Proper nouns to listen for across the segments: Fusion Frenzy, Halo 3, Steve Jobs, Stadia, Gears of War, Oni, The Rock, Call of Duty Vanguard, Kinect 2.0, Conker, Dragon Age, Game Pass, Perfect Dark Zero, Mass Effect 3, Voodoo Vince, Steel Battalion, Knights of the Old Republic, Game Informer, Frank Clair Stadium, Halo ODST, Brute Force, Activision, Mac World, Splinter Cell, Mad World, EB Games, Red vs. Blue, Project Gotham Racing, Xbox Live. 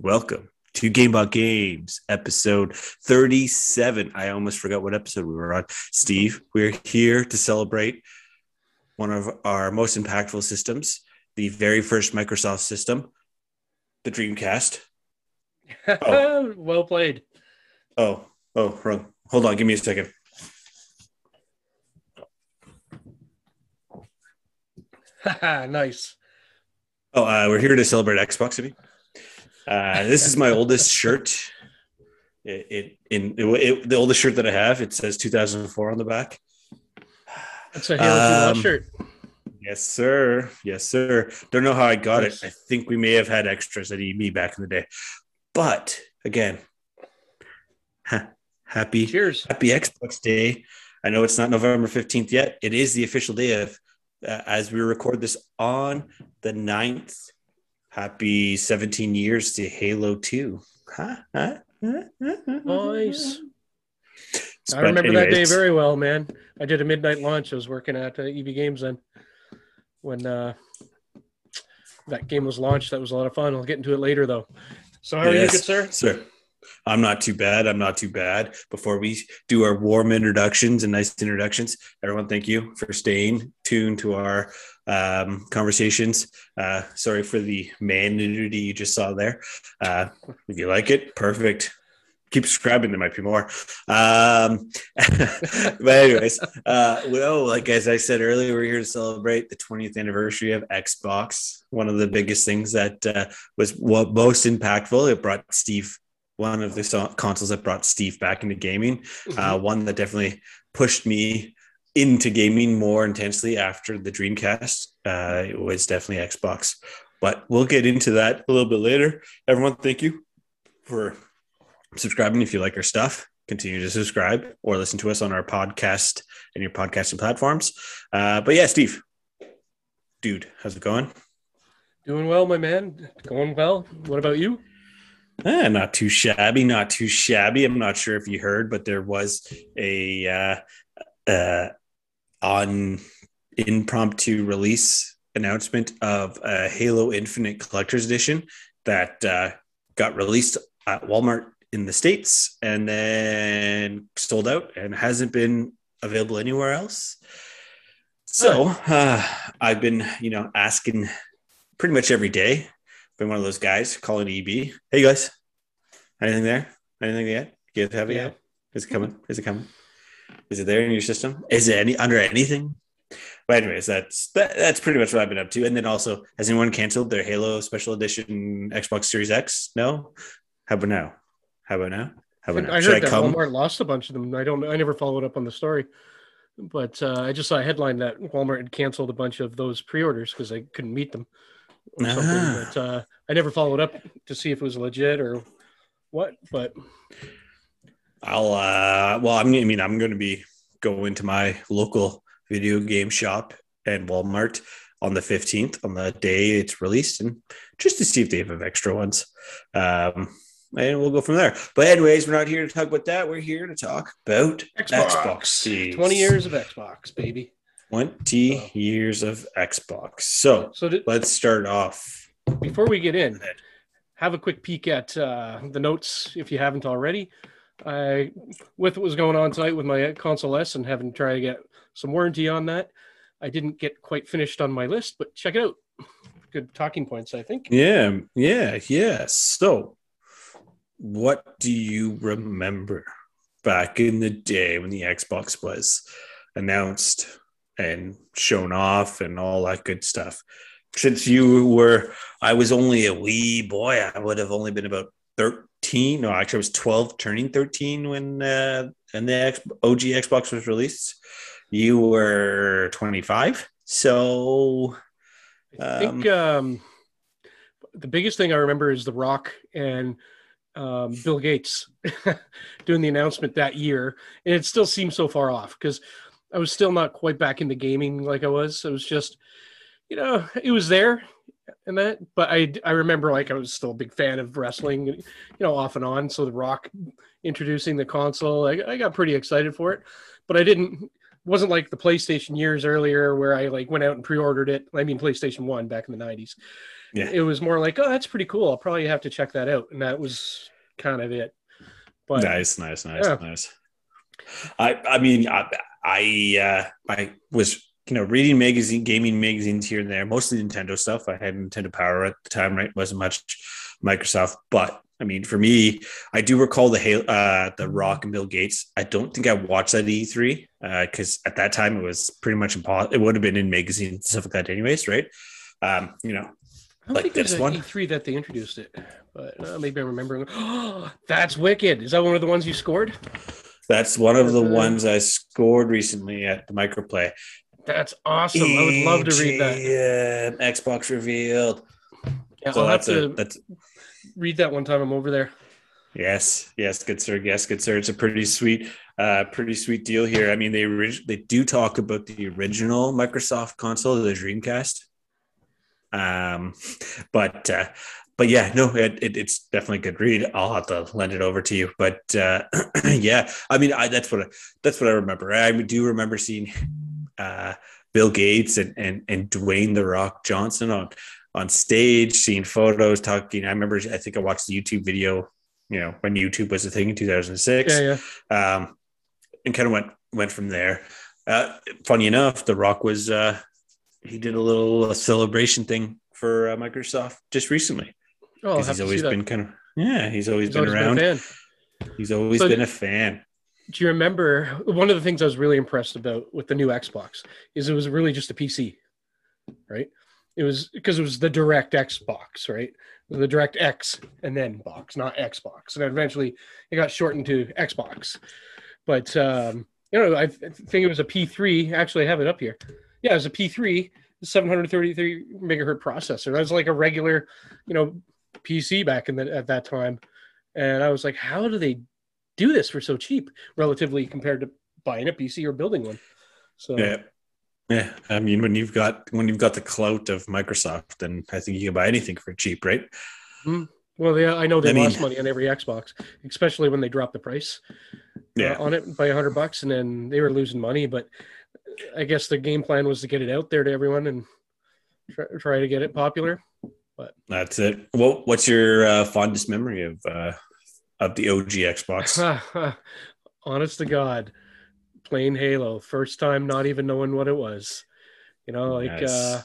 Welcome to Game About Games, episode 37. I almost forgot what episode we were on. Steve, we're here to celebrate one of our most impactful systems, the very first Microsoft system, the Dreamcast. Oh. Well played. Oh, wrong. Hold on, give me a second. Nice. Oh, we're here to celebrate Xbox, I mean. This is my oldest shirt. The oldest shirt that I have. It says 2004 on the back. That's a Halo 2 shirt. Yes, sir. Yes, sir. Don't know how I got it. I think we may have had extras at EB back in the day. But again, happy Xbox Day. I know it's not November 15th yet. It is the official day of, as we record this on the 9th. Happy 17 years to Halo 2. Nice. I remember that day very well, man. I did a midnight launch. I was working at EB Games then. When that game was launched, that was a lot of fun. I'll get into it later, though. So how are you, good sir? Sir, I'm not too bad. Before we do our warm introductions and nice introductions, everyone, thank you for staying tuned to our conversations. Sorry for the man nudity you just saw there. If you like it, perfect. Keep subscribing, there might be more. But anyways, well, like as I said earlier, we're here to celebrate the 20th anniversary of Xbox. One of the biggest things that was what most impactful. It brought Steve, one of the consoles that brought Steve back into gaming. One that definitely pushed me into gaming more intensely after the Dreamcast. It was definitely Xbox, but we'll get into that a little bit later. Everyone, thank you for subscribing. If you like our stuff, continue to subscribe or listen to us on our podcast and your podcasting platforms. But yeah, Steve, dude, how's it going? Doing well, my man. Going well. What about you? Not too shabby. I'm not sure if you heard, but there was a impromptu release announcement of a Halo Infinite Collector's Edition that got released at Walmart in the States and then sold out and hasn't been available anywhere else. So I've been, asking pretty much every day. Been one of those guys calling EB. Hey, guys, anything there? Anything yet? Do you have it yet? Is it coming? Is it there in your system? Is it under anything? But anyways, that's pretty much what I've been up to. And then also, has anyone canceled their Halo Special Edition Xbox Series X? No? How about now? I heard that Walmart lost a bunch of them. I don't know. I never followed up on the story. But I just saw a headline that Walmart had canceled a bunch of those pre-orders because they couldn't meet them. But I never followed up to see if it was legit or what, but... I'm going to be going to my local video game shop and Walmart on the 15th, on the day it's released, and just to see if they have extra ones. And we'll go from there. But anyways, we're not here to talk about that. We're here to talk about Xbox. 20 years of Xbox, baby. 20 years of Xbox. So let's start off. Before we get in, have a quick peek at the notes if you haven't already. With what was going on tonight with my console S and having to try to get some warranty on that, I didn't get quite finished on my list, but check it out. Good talking points, I think. Yeah. So what do you remember back in the day when the Xbox was announced and shown off and all that good stuff? Since I was only a wee boy, I would have only been about 13. No, actually I was 12, turning 13 when and the OG Xbox was released. You were 25. So I think the biggest thing I remember is The Rock and Bill Gates doing the announcement that year. And it still seemed so far off because I was still not quite back into gaming like I was. It was just, it was there. And that, but I remember I was still a big fan of wrestling, off and on. So The Rock introducing the console, I got pretty excited for it, but I didn't wasn't like the PlayStation years earlier where I like went out and pre-ordered it. I mean, PlayStation 1 back in the 90s. Yeah. It was more like, oh, that's pretty cool. I'll probably have to check that out. And that was kind of it. But, nice. I mean, I was, you know, reading gaming magazines here and there, mostly Nintendo stuff. I had Nintendo Power at the time, right? Wasn't much Microsoft, but I mean, for me, I do recall the Rock and Bill Gates. I don't think I watched that E3 because at that time it was pretty much impossible. It would have been in magazines and stuff like that, anyways, right? You know, I don't like think there's an E3 that they introduced it, but maybe I'm remembering. Oh, that's wicked! Is that one of the ones you scored? That's one of the ones I scored recently at the MicroPlay. That's awesome! I would love to read that. Yeah, Xbox revealed. Yeah, so I'll have to read that one time I'm over there. Yes, good sir. Yes, good sir. It's a pretty sweet deal here. I mean, they do talk about the original Microsoft console, the Dreamcast. But yeah, no, it's definitely a good read. I'll have to lend it over to you. But yeah, I mean, that's what I remember. I do remember seeing Bill Gates and Dwayne The Rock Johnson on stage, seeing photos, talking. I remember, I think I watched the YouTube video, you know, when YouTube was a thing in 2006. Yeah. And kind of went from there. Funny enough, The Rock was, he did a little celebration thing for Microsoft just recently. Oh, he's always been around. He's always been a fan. Do you remember one of the things I was really impressed about with the new Xbox is it was really just a PC, right? It was because it was the DirectX box, right? The DirectX and then box, not Xbox. And eventually it got shortened to Xbox. But, you know, I think it was a P3. Actually, I have it up here. Yeah, it was a P3, 733 megahertz processor. That was like a regular, you know, PC back at that time. And I was like, how do they do this for so cheap relatively compared to buying a PC or building one? So yeah. Yeah, I mean, when you've got the clout of Microsoft, then I think you can buy anything for cheap, right? Mm-hmm. Well, yeah, I know they lost money on every Xbox, especially when they dropped the price on it by $100, and then they were losing money. But I guess the game plan was to get it out there to everyone and try to get it popular. But that's it. Well, what's your fondest memory of the OG Xbox? Honest to God. Playing Halo first time, not even knowing what it was, you know, like nice.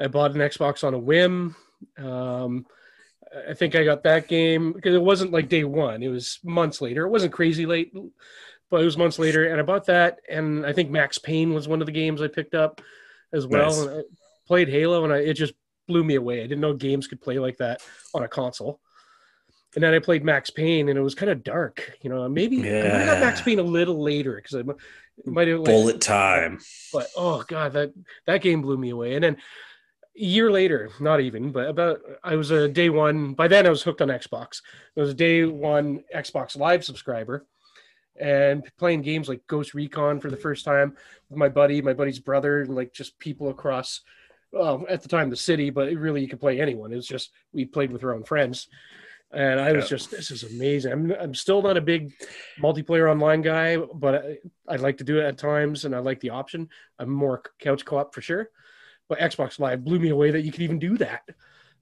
I bought an Xbox on a whim. I think I got that game because it wasn't like day one. It was months later. It wasn't crazy late, but it was months later. And I bought that. And I think Max Payne was one of the games I picked up as well. Nice. And I played Halo and it just blew me away. I didn't know games could play like that on a console. And then I played Max Payne, and it was kind of dark. You know, I got Max Payne a little later because I might have bullet time. But oh god, that game blew me away. And then a year later, not even, but I was a day one. By then, I was hooked on Xbox. I was a day one Xbox Live subscriber, and playing games like Ghost Recon for the first time with my buddy, my buddy's brother, and like just people across. Well, at the time, the city, but really, you could play anyone. It was just we played with our own friends. And I was just, this is amazing. I'm still not a big multiplayer online guy, but I like to do it at times, and I like the option. I'm more couch co-op for sure. But Xbox Live blew me away that you could even do that.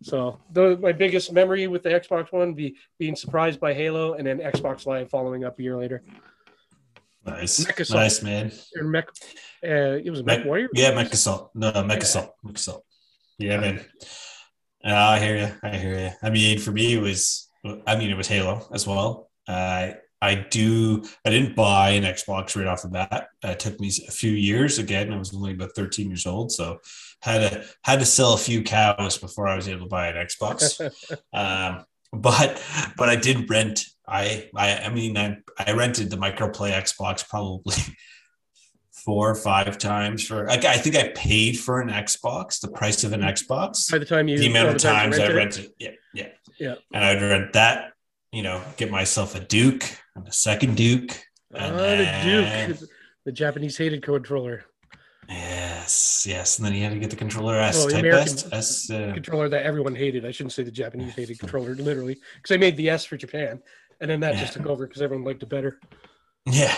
So my biggest memory with the Xbox One being surprised by Halo and then Xbox Live following up a year later. Nice. Mechassault. Nice, man. It was Mech Warrior? Yeah, Mechassault. No, Mechassault. Yeah. Mechassault. Yeah, man. I hear you. I mean, for me, it was Halo as well. I didn't buy an Xbox right off the bat. It took me a few years. Again, I was only about 13 years old, so had to sell a few cows before I was able to buy an Xbox. But I did rent. I rented the MicroPlay Xbox probably 4 or 5 times for. I think I paid for an Xbox, the price of an Xbox. By the time you, the amount of times I rented, yeah. And I'd rent that, you know, get myself a Duke and a second Duke. The Duke, the Japanese hated controller. Yes, and then you had to get the controller controller that everyone hated. I shouldn't say the Japanese hated controller, literally, because they made the S for Japan, and then that just took over because everyone liked it better. Yeah.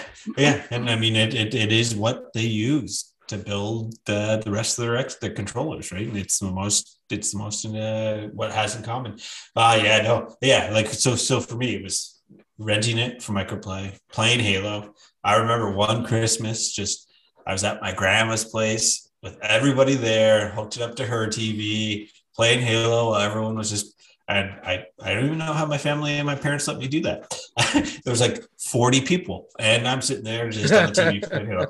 And I mean, it is what they use to build the rest of their controllers, right? It's the most what it has in common. So for me, it was renting it from MicroPlay, playing Halo. I remember one Christmas, I was at my grandma's place with everybody there, hooked it up to her TV, playing Halo. Everyone was just, and I don't even know how my family and my parents let me do that. There was like 40 people, and I'm sitting there just on the TV playing Halo.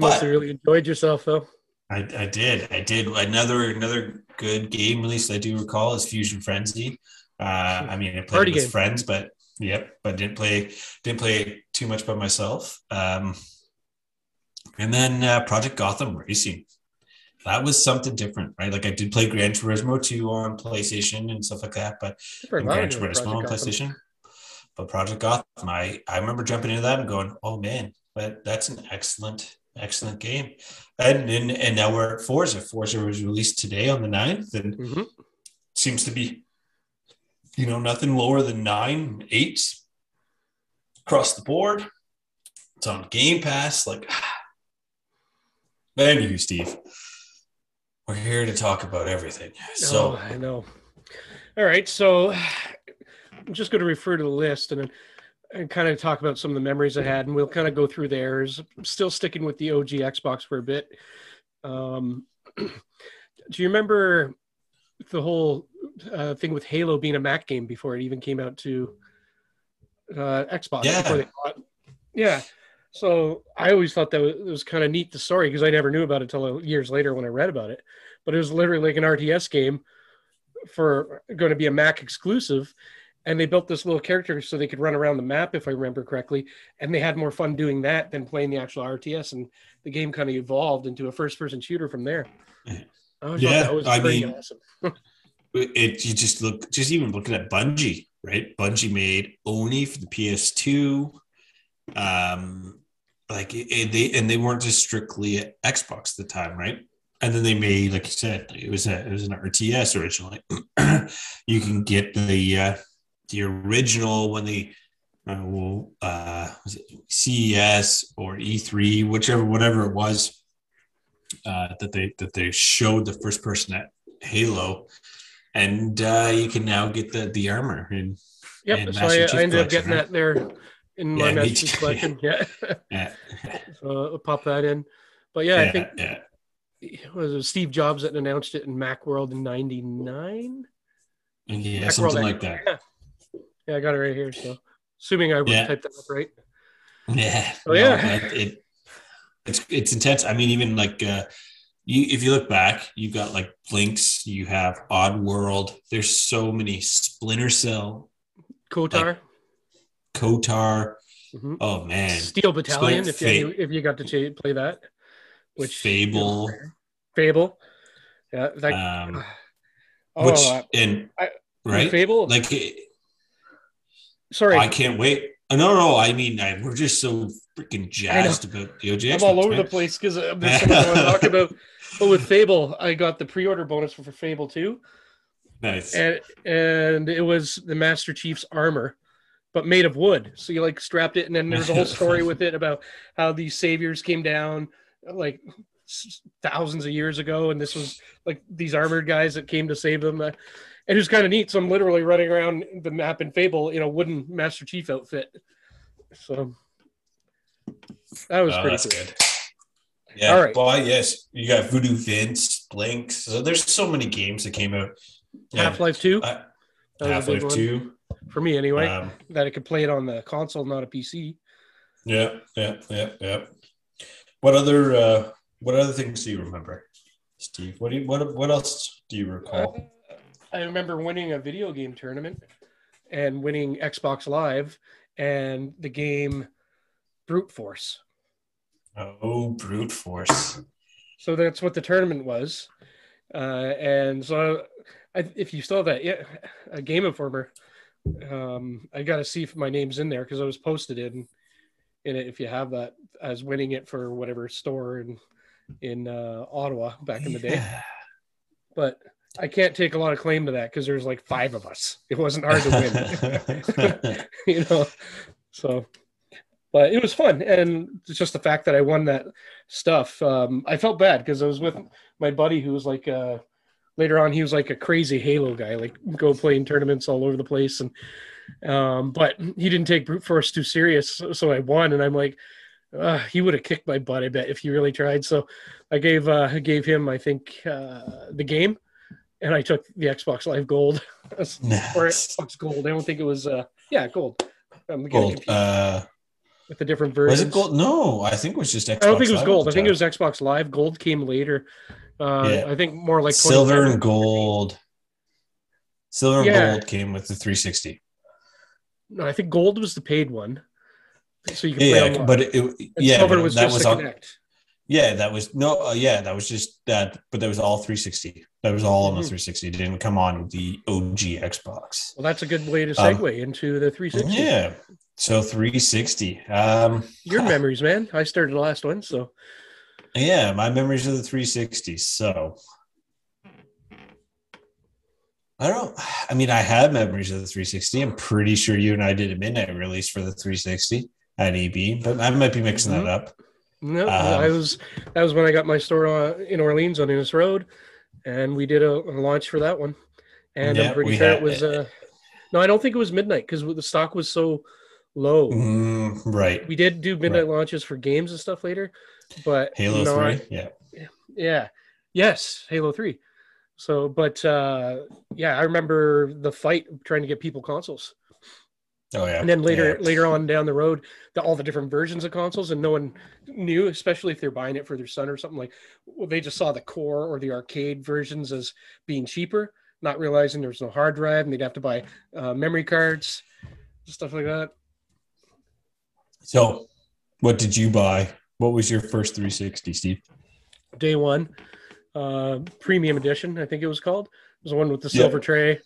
Must have really enjoyed yourself, though. I did. Another good game release I do recall is Fusion Frenzy. I played Party it with game. Friends, but yep, but didn't play too much by myself. And then Project Gotham Racing. That was something different, right? Like I did play Gran Turismo 2 on PlayStation and stuff like that, but Gran Turismo on PlayStation. But Project Gotham, I remember jumping into that and going, oh man, but that's an excellent game. And now we're at Forza. Forza was released today on the 9th and seems to be, nothing lower than 9, 8 across the board. It's on Game Pass. Like, anywho, Steve, we're here to talk about everything. I know. All right. So I'm just going to refer to the list and kind of talk about some of the memories I had, and we'll kind of go through theirs. I'm still sticking with the OG Xbox for a bit. Do you remember the whole thing with Halo being a Mac game before it even came out to Xbox? Yeah. So I always thought that was kind of neat, the story, because I never knew about it until years later when I read about it. But it was literally like an RTS game for going to be a Mac exclusive. And they built this little character so they could run around the map, if I remember correctly. And they had more fun doing that than playing the actual RTS. And the game kind of evolved into a first-person shooter from there. I thought that was pretty awesome. Even looking at Bungie, right? Bungie made Oni for the PS2. They weren't just strictly at Xbox at the time, right? And then they made, like you said, it was an RTS originally. You can get the original when they was it CES or E3, whatever it was, that they showed the first person at Halo, and you can now get the armor. I ended up getting that there in my Master Chief Collection. Yeah. So I'll pop that in, but I think. Yeah. It was Steve Jobs that announced it in Mac World in '99. Yeah, Mac something World, like that. Yeah, I got it right here. So, assuming I would type that up right. Yeah. Oh no, yeah. It's intense. I mean, even like if you look back, you've got like Blinx, you have Odd World. There's so many. Splinter Cell. Kotar. Mm-hmm. Oh man. Steel Battalion. If you got to play that. Which Fable, yeah. Like, Fable, like. Sorry, I can't wait. No. I mean, we're just so freaking jazzed about the OG. I'm all over the place because there's so much I want to talk about. But with Fable, I got the pre-order bonus for Fable 2. Nice. And it was the Master Chief's armor, but made of wood. So you like strapped it, and then there's a whole story with it about how these saviors came down like thousands of years ago, and this was like these armored guys that came to save them, and it was kind of neat. So I'm literally running around the map in Fable in a wooden Master Chief outfit, so that was pretty good. Yeah. All right. Boy, yes, you got Voodoo Vince, Blinx, so there's so many games that came out. Half-Life 2 Half-Life 2 for me anyway, that I could play it on the console, not a PC. Yeah. What other things do you remember, Steve? What else do you recall? I remember winning a video game tournament and winning Xbox Live and the game Brute Force. Oh, Brute Force. So that's what the tournament was. And so if you still have that, a Game Informer, I got to see if my name's in there because I was posted in it, if you have that, as winning it for whatever store in Ottawa back in the day. But I can't take a lot of claim to that because there's like 5 of us. It wasn't hard to win. So But it was fun, and just the fact that I won that stuff, I felt bad because I was with my buddy who was like, later on, he was like a crazy Halo guy, like go play in tournaments all over the place, and but he didn't take Brute Force too serious, so I won, and I'm like, he would have kicked my butt, I bet, if he really tried. So I gave him, I think, the game, and I took the Xbox Live Gold. Nice. Or Xbox Gold. I don't think it was Gold. I'm Gold. With the different versions. Was it Gold? No, I think it was just Xbox Live. I don't think it was Gold. I think it was Xbox Live. Gold came later. I think more like Silver and Gold. Silver and Gold came with the 360. No, I think Gold was the paid one. So you can play online. But Silver was just to connect. Yeah, that was that was just that, but that was all 360. That was all on the 360. It didn't come on the OG Xbox. Well, that's a good way to segue into the 360. Yeah. So 360. Your memories, man. I started the last one, so yeah, my memories of the 360. So I have memories of the 360. I'm pretty sure you and I did a midnight release for the 360 at EB, but I might be mixing that up. No, that was when I got my store in Orleans on Innes Road, and we did a launch for that one. And I'm pretty sure it was no, I don't think it was midnight because the stock was so low. Right. We did do midnight launches for games and stuff later, but Halo 3, Halo 3. So, but I remember the fight trying to get people consoles. Oh yeah. And then later on down the road, all the different versions of consoles, and no one knew, especially if they're buying it for their son or something, like they just saw the core or the arcade versions as being cheaper, not realizing there was no hard drive, and they'd have to buy memory cards, stuff like that. So, what did you buy? What was your first 360, Steve? Day one. Premium edition, I think it was called. It was the one with the silver tray.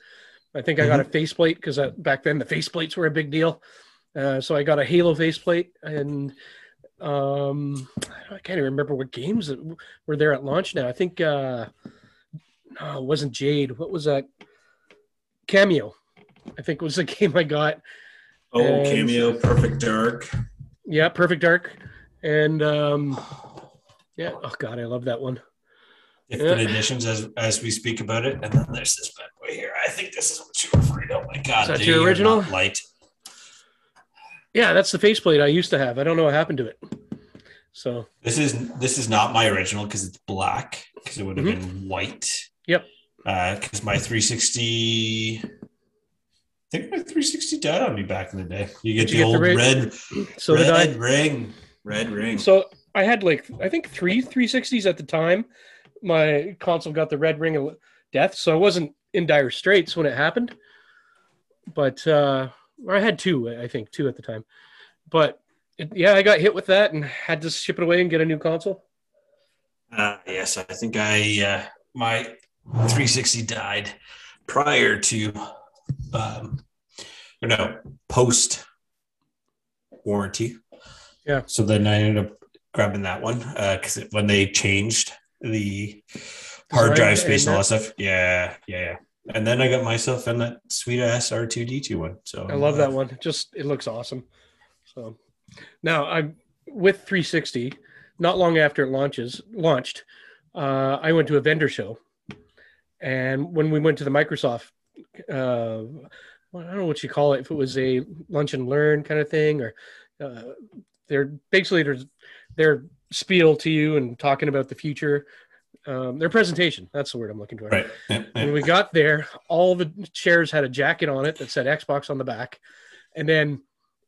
I think I got a faceplate because back then the faceplates were a big deal. So I got a Halo faceplate, and I can't even remember what games were there at launch now. I think it wasn't Jade. What was that? Kameo, I think, was the game I got. Oh, and Kameo, Perfect Dark. Yeah, Perfect Dark. And oh God, I love that one. Different editions as we speak about it, and then there's this bad boy here. I think this is what you were afraid of. Oh my God, is that your original light? Yeah, that's the faceplate I used to have. I don't know what happened to it. So this is not my original because it's black, because it would have been white. Yep. Because my 360, I think my 360 died on me back in the day. You get the old red, so red ring. So I had I think three 360s at the time. My console got the red ring of death, so I wasn't in dire straits when it happened. But I had two at the time. But I got hit with that and had to ship it away and get a new console. Yes, I think my 360 died prior to, post warranty. Yeah. So then I ended up grabbing that one because when they changed the hard drive space and all that stuff. Yeah. And then I got myself in that sweet ass R2D2 one. So I love that one. It looks awesome. So now I'm with 360. Not long after it launched, I went to a vendor show, and when we went to the Microsoft, I don't know what you call it. If it was a lunch and learn kind of thing, or they're basically their spiel to you and talking about the future, their presentation, that's the word I'm looking for. Right. When we got there, all the chairs had a jacket on it that said Xbox on the back, and then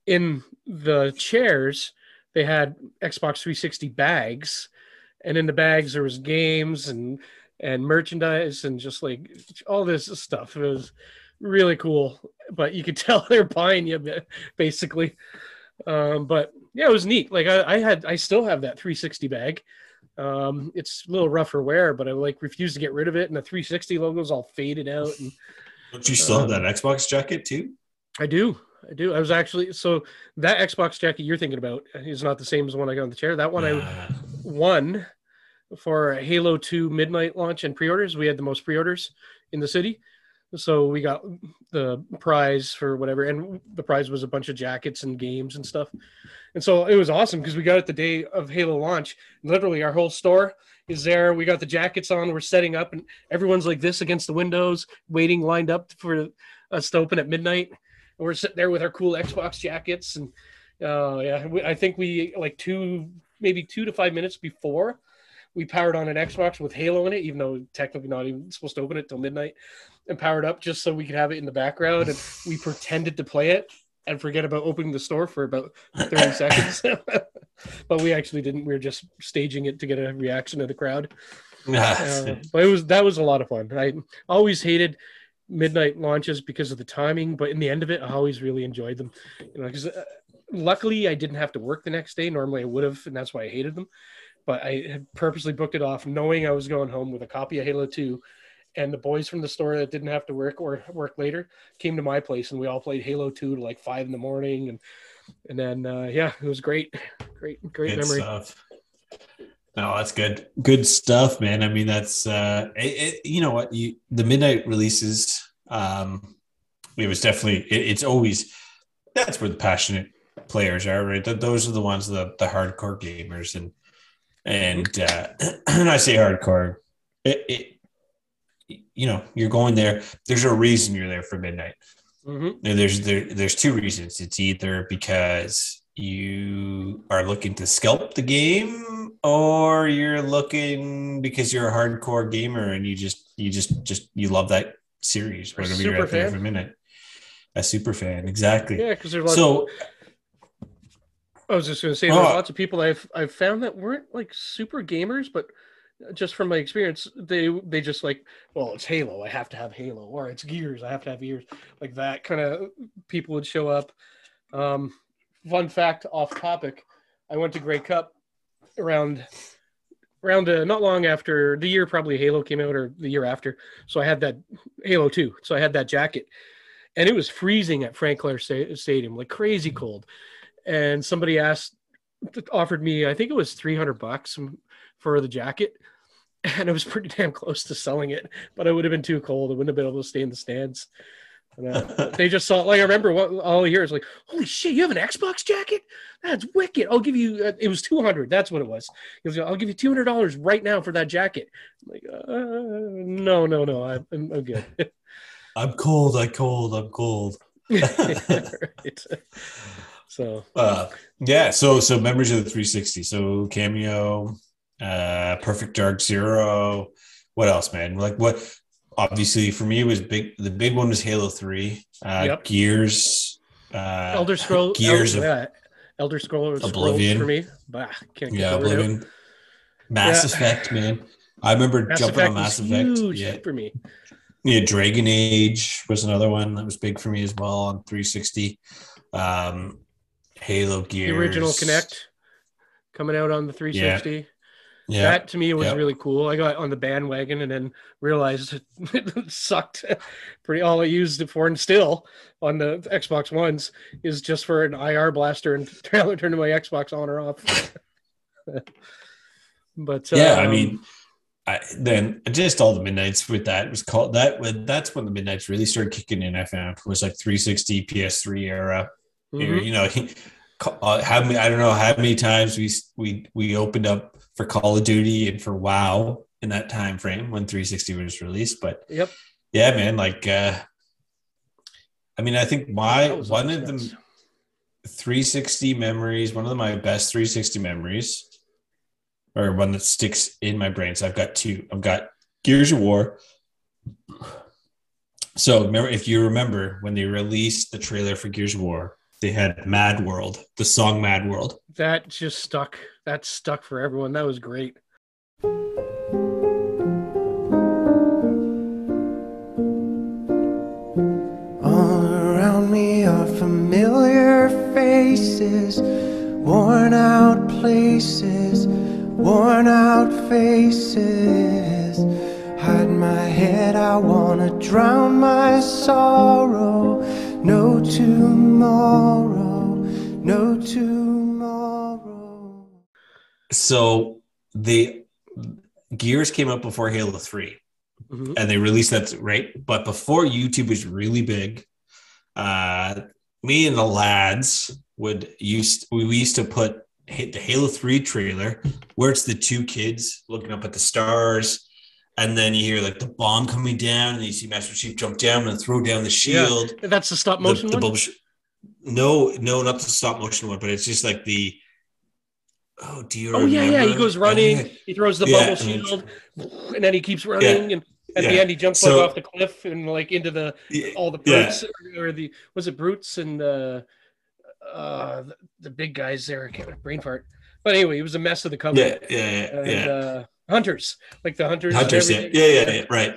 in the chairs they had Xbox 360 bags, and in the bags there was games and merchandise and just like all this stuff. It was really cool, but you could tell they're buying you basically. But yeah, it was neat. Like I still have that 360 bag. It's a little rougher wear, but I refuse to get rid of it. And the 360 logo's all faded out. And, don't you still have that Xbox jacket too? I do. I was actually, so that Xbox jacket you're thinking about is not the same as the one I got on the chair. That one I won for a Halo 2 midnight launch and pre-orders. We had the most pre-orders in the city. So we got the prize for whatever, and the prize was a bunch of jackets and games and stuff. And so it was awesome because we got it the day of Halo launch. Literally, our whole store is there. We got the jackets on. We're setting up, and everyone's like this against the windows, waiting, lined up for us to open at midnight. And we're sitting there with our cool Xbox jackets. And yeah, I think we like maybe two to 5 minutes before, we powered on an Xbox with Halo in it, even though technically not even supposed to open it till midnight, and powered up just so we could have it in the background. And we pretended to play it and forget about opening the store for about 30 seconds. But we actually didn't. We were just staging it to get a reaction of the crowd. But that was a lot of fun. I always hated midnight launches because of the timing, but in the end of it, I always really enjoyed them. You know, because luckily I didn't have to work the next day. Normally I would have, and that's why I hated them. But I had purposely booked it off knowing I was going home with a copy of Halo 2, and the boys from the store that didn't have to work or work later came to my place, and we all played Halo 2 to like 5 in the morning. And then, yeah, it was great memory. Stuff. No, that's good. Good stuff, man. I mean, that's, you know what, the midnight releases, it was definitely, it's always, that's where the passionate players are, right? Those are the ones, the hardcore gamers. And I say hardcore, you know, you're going there. There's a reason you're there for midnight. Mm-hmm. And there's two reasons. It's either because you are looking to scalp the game, or you're looking because you're a hardcore gamer and you just you love that series. Or whatever, you're out there for midnight. A super fan, exactly. Yeah, because there's so. I was just going to say, there's lots of people I've found that weren't like super gamers, but just from my experience, they just like, well, it's Halo, I have to have Halo, or it's Gears, I have to have Gears. Like that kind of people would show up. Fun fact, off topic, I went to Grey Cup around not long after the year probably Halo came out, or the year after. So I had that Halo 2, so I had that jacket, and it was freezing at Frank Clair Stadium, like crazy cold. And somebody offered me, I think it was $300 for the jacket. And I was pretty damn close to selling it, but I would have been too cold. I wouldn't have been able to stay in the stands. And, they just saw it. Like, I remember all I hear is like, holy shit, you have an Xbox jacket? That's wicked. I'll give you, it was $200. That's what it was. He was like, I'll give you $200 right now for that jacket. I'm like, no, I'm good. I'm cold. Right. So yeah, so members of the 360. So Kameo, Perfect Dark Zero. What else, man? Like what? Obviously, for me, it was big. The big one was Halo 3, yep. Gears, Elder Scrolls, Gears of Elder Scrolls Oblivion for me. Bah, can't get Oblivion. Out. Mass Effect, man. I remember jumping on Mass Effect. Huge for me. Yeah, Dragon Age was another one that was big for me as well on 360. Halo, Gears, the original Kinect coming out on the 360. Yeah. That to me was really cool. I got on the bandwagon and then realized it sucked. All I used it for, and still on the Xbox Ones, is just for an IR blaster and turn my Xbox on or off. But I mean, then just all the midnights with that was called that. That's when the midnights really started kicking in. I found it was like 360 PS3 era. Mm-hmm. You know, I don't know how many times we opened up for Call of Duty and for WoW in that time frame when 360 was released. But yeah, man, like I mean, I think one of the 360 memories, one of my best 360 memories, or one that sticks in my brain. So I've got two. I've got Gears of War. So remember, if you remember when they released the trailer for Gears of War, they had Mad World, the song Mad World. That just stuck. That stuck for everyone. That was great. All around me are familiar faces, worn out places, worn out faces. Hide my head, I wanna drown my sorrow. No tomorrow, no tomorrow. So the Gears came out before Halo 3. mm-hmm. and they released that, right? But before YouTube was really big, me and the lads we used to put the Halo 3 trailer where it's the two kids looking up at the stars, and then you hear like the bomb coming down, and you see Master Chief jump down and throw down the shield. Yeah. That's the stop motion one? No, not the stop motion one, but it's just like the remember? He goes running, he throws the bubble shield, and then he keeps running, and at the end he jumps like off the cliff and like into the all the brutes or the brutes and the big guys there. I can't remember, brain fart. But anyway, it was a mess of the cover. Hunters, like the hunters. Right.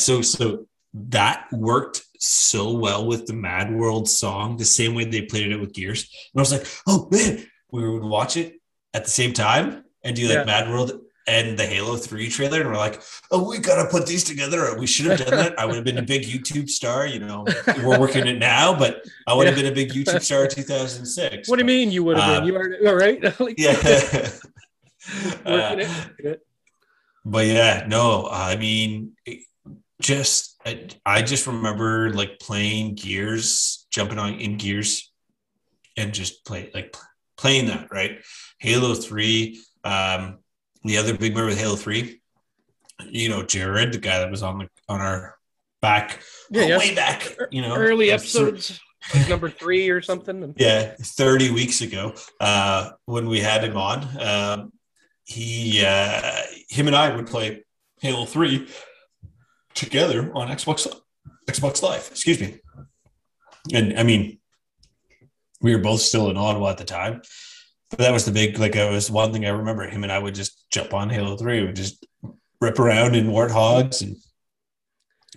So that worked so well with the Mad World song, the same way they played it with Gears. And I was like, oh man, we would watch it at the same time and do like Mad World and the Halo 3 trailer, and we're like, oh, we gotta put these together, or we should have done that. I would have been a big YouTube star, you know. We're working it now, but I would have been a big YouTube star in 2006. What do you mean you would have been? You are all right. Like, working it. But I mean, I just remember like playing Gears, jumping on in Gears, and just playing that, right? Halo 3. The other big member with Halo 3, you know, Jared, the guy that was on our back, way back, you know, early episodes, like number 3 or something. 30 weeks ago, when we had him on, him and I would play Halo 3 together on Xbox Live. Excuse me. And I mean, we were both still in Ottawa at the time. But that was the big, it was one thing I remember. Him and I would just jump on Halo 3. We would just rip around in warthogs and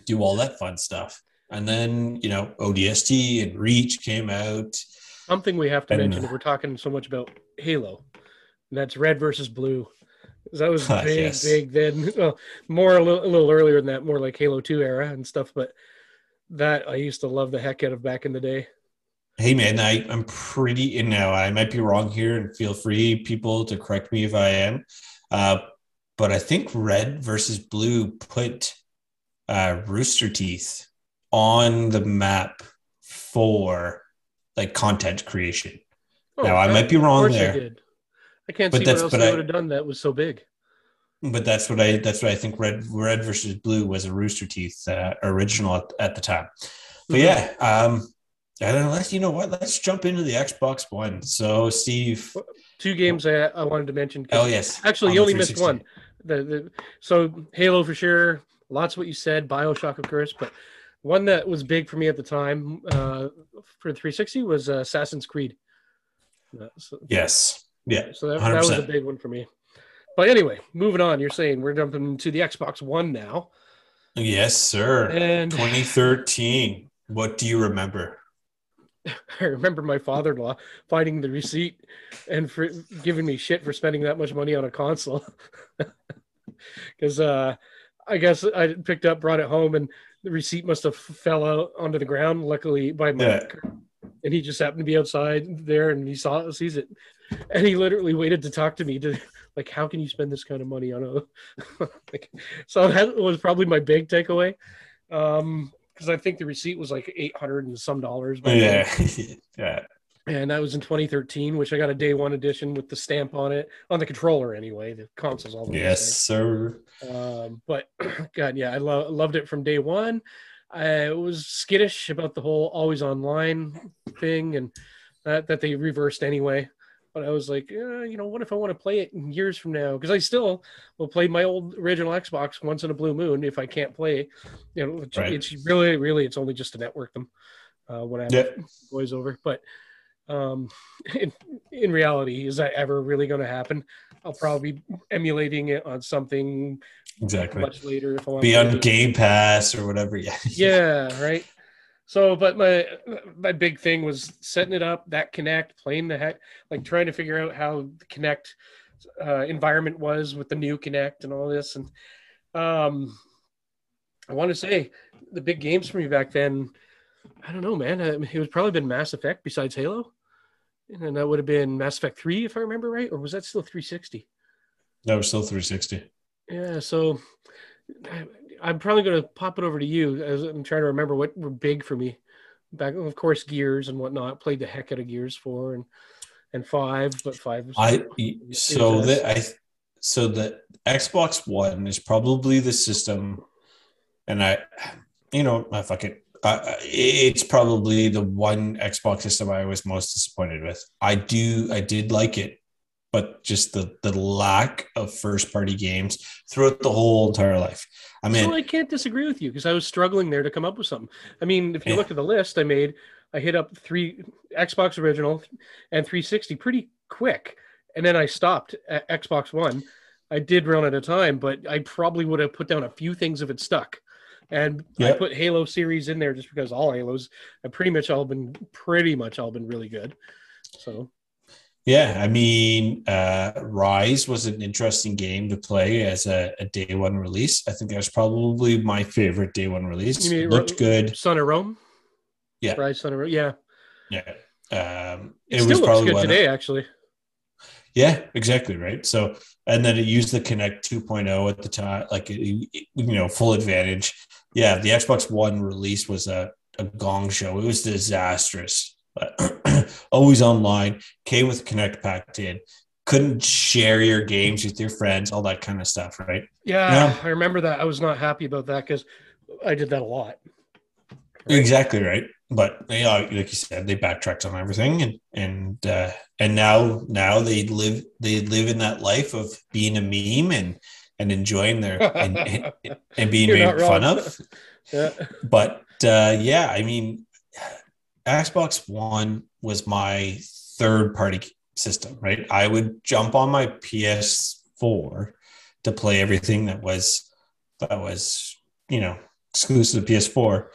do all that fun stuff. And then, you know, ODST and Reach came out. Something we have to mention, we're talking so much about Halo, and that's Red vs. Blue. That was big then. Well, a little earlier than that, more like Halo 2 era and stuff. But that I used to love the heck out of back in the day. Hey man, I'm pretty, and now I might be wrong here, and feel free, people, to correct me if I am. But I think Red versus Blue put Rooster Teeth on the map for like content creation. Oh, now I might be wrong there. I can't see what else they would have done that was so big. But that's what I think. Red versus Blue was a Rooster Teeth original at the time. But and you know what? Let's jump into the Xbox One. So, Steve, 2 games I wanted to mention. Oh yes, actually, you only missed one. So Halo for sure. Lots of what you said. BioShock, of course, but one that was big for me at the time for 360 was Assassin's Creed. So that was a big one for me. But anyway, moving on. You're saying we're jumping to the Xbox One now. Yes, sir. And 2013. What do you remember? I remember my father-in-law finding the receipt and for giving me shit for spending that much money on a console. Because I guess I brought it home, and the receipt must have fell out onto the ground, luckily, by my and he just happened to be outside there, and he sees it. And he literally waited to talk to me to, like, how can you spend this kind of money on a... So that was probably my big takeaway. Because I think the receipt was like $800 and some. And that was in 2013, which I got a day one edition with the stamp on it, on the controller anyway. The console's all the way. Yes, sir. But God, I loved it from day one. I was skittish about the whole always online thing, and that they reversed anyway. But I was like, you know, what if I want to play it in years from now? Because I still will play my old original Xbox once in a blue moon if I can't play. You know, it's really, really, it's only just to network them when I have boys over. But in reality, is that ever really going to happen? I'll probably be emulating it on something much later. If I want to be on Game Pass or whatever. So, but my big thing was setting it up, that Kinect, playing the heck, like trying to figure out how the Kinect environment was with the new Kinect and all this. And I want to say the big games for me back then, I don't know, man. It was probably been Mass Effect besides Halo. And that would have been Mass Effect 3, if I remember right. Or was that still 360? That was still 360. Yeah, so... I'm probably going to pop it over to you as I'm trying to remember what were big for me back. Of course, Gears and whatnot. Played the heck out of Gears 4 and 5, but 5 was so the Xbox One is probably the system, and it's probably the one Xbox system I was most disappointed with. I did like it, but just the lack of first-party games throughout the whole entire life. I mean, so I can't disagree with you because I was struggling there to come up with something. I mean, if you look at the list I made, I hit up three Xbox Original and 360 pretty quick, and then I stopped at Xbox One. I did run at a time, but I probably would have put down a few things if it stuck. And I put Halo series in there just because all Halos have pretty much all been really good. So, yeah, I mean, Rise was an interesting game to play as a day one release. I think that was probably my favorite day one release. You mean it looked good. Son of Rome? Yeah. Rise, Son of Rome, yeah. Yeah. It still was looks probably good today, actually. Yeah, exactly, right? So, and then it used the Kinect 2.0 at the time, like, full advantage. Yeah, the Xbox One release was a gong show. It was disastrous. Always online, came with Kinect packed in, couldn't share your games with your friends, all that kind of stuff, right? Yeah, I remember that. I was not happy about that because I did that a lot. Right? Exactly, right? But like you said, they backtracked on everything, and now they live in that life of being a meme and enjoying their and being made fun of. Yeah. But I mean, Xbox One was my third party system, right? I would jump on my PS4 to play everything that was exclusive to PS4.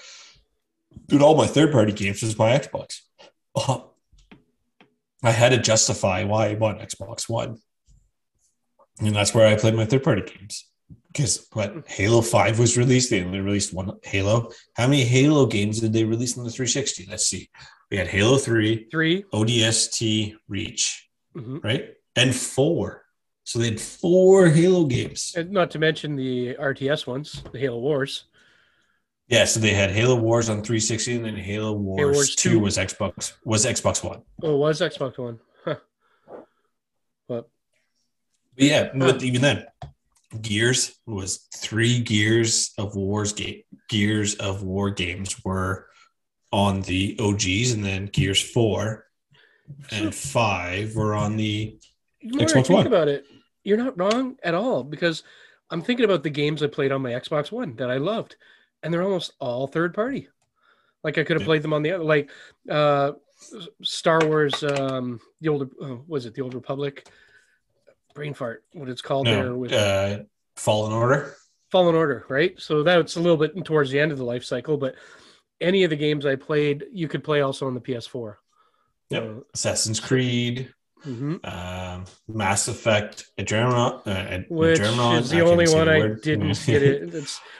Dude, all my third-party games was my Xbox. Oh, I had to justify why I bought Xbox One. And that's where I played my third-party games. Because when Halo 5 was released, they only released one Halo. How many Halo games did they release on the 360? Let's see. We had Halo 3, ODST, Reach, right? And 4. So they had 4 Halo games. And not to mention the RTS ones, the Halo Wars. Yeah, so they had Halo Wars on 360, and then Halo Wars 2 was Xbox One. Oh, it was Xbox One. Huh. But even then, Gears was 3 Gears of War games were on the OGs, and then Gears 4 and 5 were on the Xbox One. Think about it, you're not wrong at all, because I'm thinking about the games I played on my Xbox One that I loved. And they're almost all third party. Like I could have played them on the other, like Star Wars, the Old Republic? Brain fart, what it's called there. With Fallen Order, right? So that's a little bit towards the end of the life cycle, but any of the games I played, you could play also on the PS4. Yep. Assassin's Creed, Mass Effect Andromeda, which is the only one I didn't get it.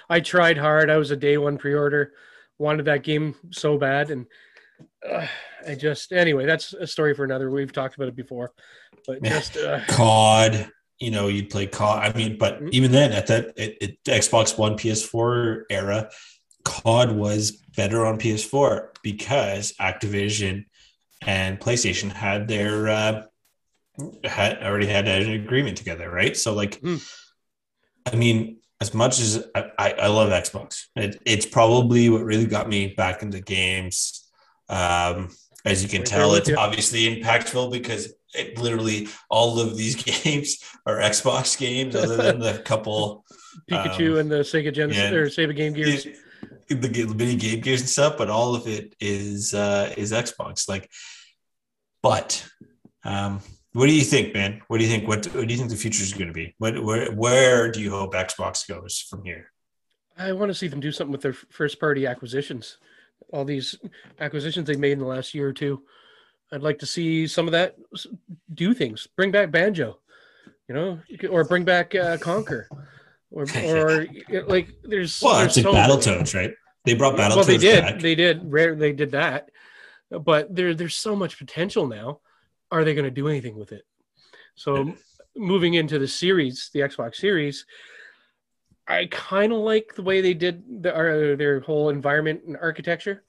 I tried hard. I was a day one pre-order, wanted that game so bad, and that's a story for another. We've talked about it before, but just COD. You'd play COD. I mean, but even then, at that Xbox One, PS4 era, COD was better on PS4 because Activision and PlayStation had their already had an agreement together, right? So, like, I mean, as much as I love Xbox, it's probably what really got me back into games. As you can tell, it's obviously impactful because it literally all of these games are Xbox games, other than the couple Pikachu and the Sega Genesis or Sega Game Gears. The mini game gears and stuff, but all of it is Xbox. Like, but what do you think, man? What do you think? What do you think the future is going to be? Where do you hope Xbox goes from here? I want to see them do something with their first party acquisitions. All these acquisitions they made in the last year or two. I'd like to see some of that do things. Bring back Banjo, or bring back Conker. Or like there's like Battletoads, right? They brought Battletoads. Well, they did that, but there's so much potential now. Are they going to do anything with it? So moving into the series, the Xbox series, I kind of like the way they did their whole environment and architecture.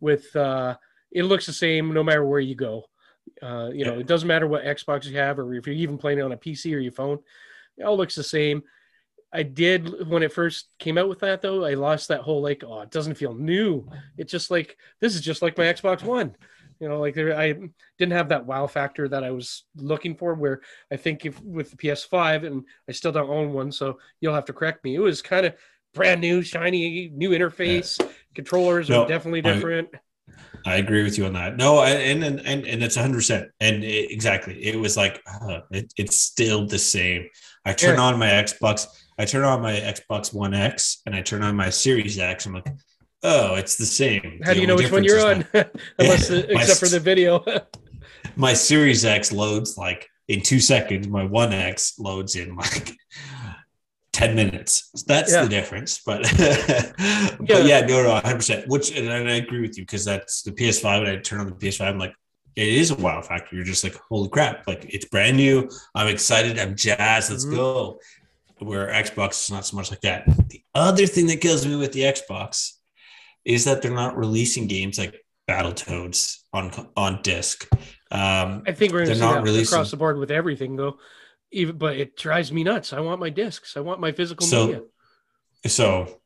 With it looks the same no matter where you go. You know, it doesn't matter what Xbox you have or if you're even playing it on a PC or your phone. It all looks the same. I did, when it first came out with that, though, I lost that whole, like, oh, it doesn't feel new. It's just like, this is just like my Xbox One. You know, like, I didn't have that wow factor that I was looking for, where I think if with the PS5, and I still don't own one, so you'll have to correct me. It was kind of brand new, shiny, new interface. Yeah. Controllers are definitely different. I agree with you on that. No, and it's 100%. And exactly. It was like, it's still the same. I turn on my Xbox. I turn on my Xbox One X and I turn on my Series X. I'm like, oh, it's the same. How do you know which one you're on? Except for the video. My Series X loads like in 2 seconds. My One X loads in like 10 minutes. That's the difference. But, but yeah, no, 100%. Which, and I agree with you, because that's the PS5. And I turn on the PS5, I'm like, it is a wow factor. You're just like, holy crap. Like, it's brand new. I'm excited. I'm jazzed. Let's go. Where Xbox is not so much like that. The other thing that kills me with the Xbox is that they're not releasing games like Battletoads on disc. I think we're going to see that across the board with everything, though. But it drives me nuts. I want my discs. I want my physical media. So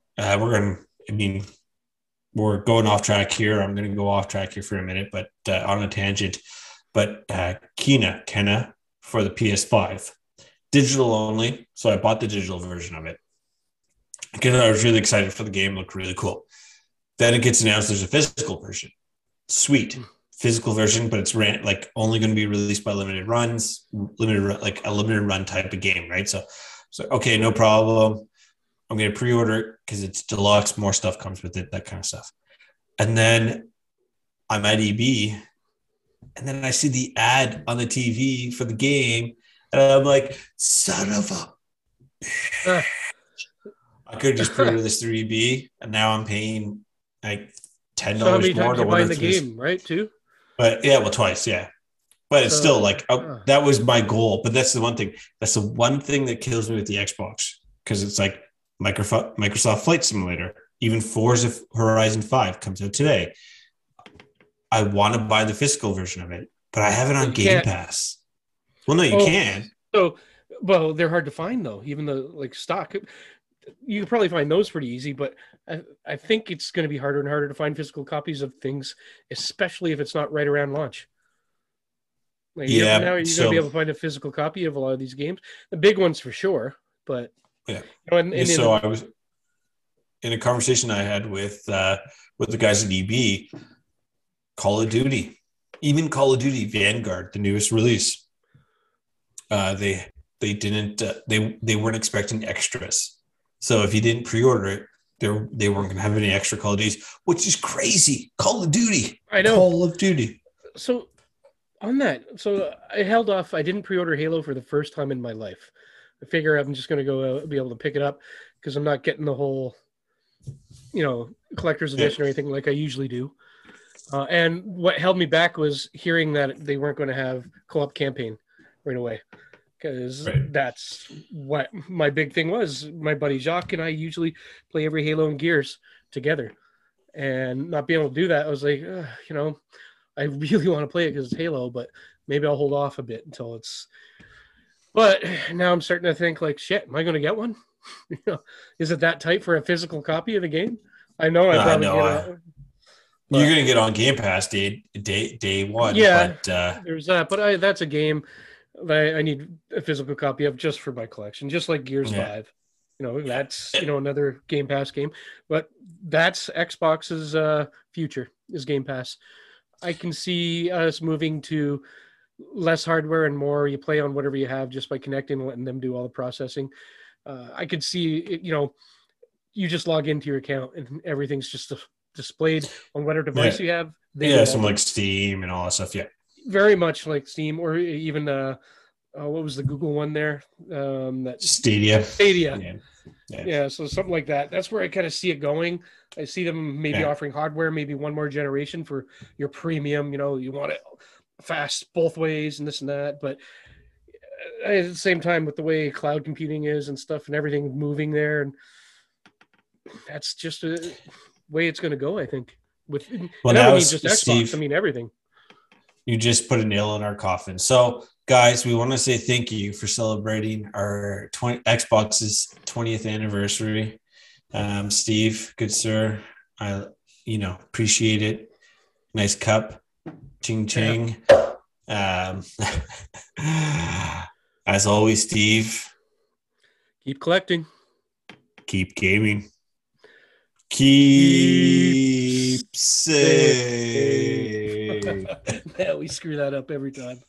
we're going off track here. I'm going to go off track here for a minute, but on a tangent. But Kena for the PS5. Digital only, so I bought the digital version of it because I was really excited for the game. It looked really cool. Then it gets announced there's a physical version. Sweet physical version, but it's like only going to be released by limited runs, like a limited run type of game, right? So okay, no problem. I'm going to pre-order it because it's deluxe. More stuff comes with it, that kind of stuff. And then I'm at EB, and then I see the ad on the TV for the game. And I'm like, son of a... I could just pre-order this 3B, and now I'm paying like $10 more to buy the game, right? Too. But yeah, well, twice, yeah. But it's still like that was my goal. But that's the one thing. That's the one thing that kills me with the Xbox, because it's like Microsoft Flight Simulator. Even Forza Horizon 5 comes out today. I want to buy the physical version of it, but I have it on Game Pass. Well, no, you can. So, well, they're hard to find, though. Even though, like, stock, you can probably find those pretty easy. But I think it's going to be harder and harder to find physical copies of things, especially if it's not right around launch. Like, yeah, now you're going to be able to find a physical copy of a lot of these games. The big ones for sure. But yeah, you know, I was in a conversation I had with the guys at EB. Call of Duty, even Call of Duty Vanguard, the newest release. They didn't they weren't expecting extras, so if you didn't pre-order it, they weren't going to have any extra Call of Duty, which is crazy. Call of Duty, I know. Call of Duty. So on that, so I held off. I didn't pre-order Halo for the first time in my life. I figure I'm just going to go be able to pick it up because I'm not getting the whole, you know, collector's edition or anything like I usually do. And what held me back was hearing that they weren't going to have co-op campaign right away, because that's what my big thing was. My buddy Jacques and I usually play every Halo and Gears together, and not being able to do that, I was like, you know, I really want to play it because it's Halo, but maybe I'll hold off a bit until it's... But now I'm starting to think, like, shit, am I going to get one? You know, is it that tight for a physical copy of the game? I know I probably get... You're going to get on Game Pass day one. Yeah, but, there's that, but that's a game... I need a physical copy of just for my collection, just like Gears 5. You know, that's, you know, another Game Pass game, but that's Xbox's future is Game Pass. I can see us moving to less hardware and more. You play on whatever you have just by connecting and letting them do all the processing. I could see, you know, you just log into your account and everything's just displayed on whatever device you have. Some like Steam and all that stuff. Yeah. Very much like Steam, or even what was the Google one there? That Stadia. Yeah, so something like that. That's where I kind of see it going. I see them maybe offering hardware, maybe one more generation for your premium. You know, you want it fast both ways and this and that. But at the same time, with the way cloud computing is and stuff and everything moving there, and that's just the way it's going to go, I think. With, well, now I mean, just Xbox, Steve, I mean, everything. You just put a nail in our coffin. So, guys, we want to say thank you for celebrating our Xbox's 20th anniversary. Steve, good sir, I appreciate it. Nice cup. Ching, ching. Yeah. As always, Steve. Keep collecting. Keep gaming. Keep safe. Yeah, we screw that up every time.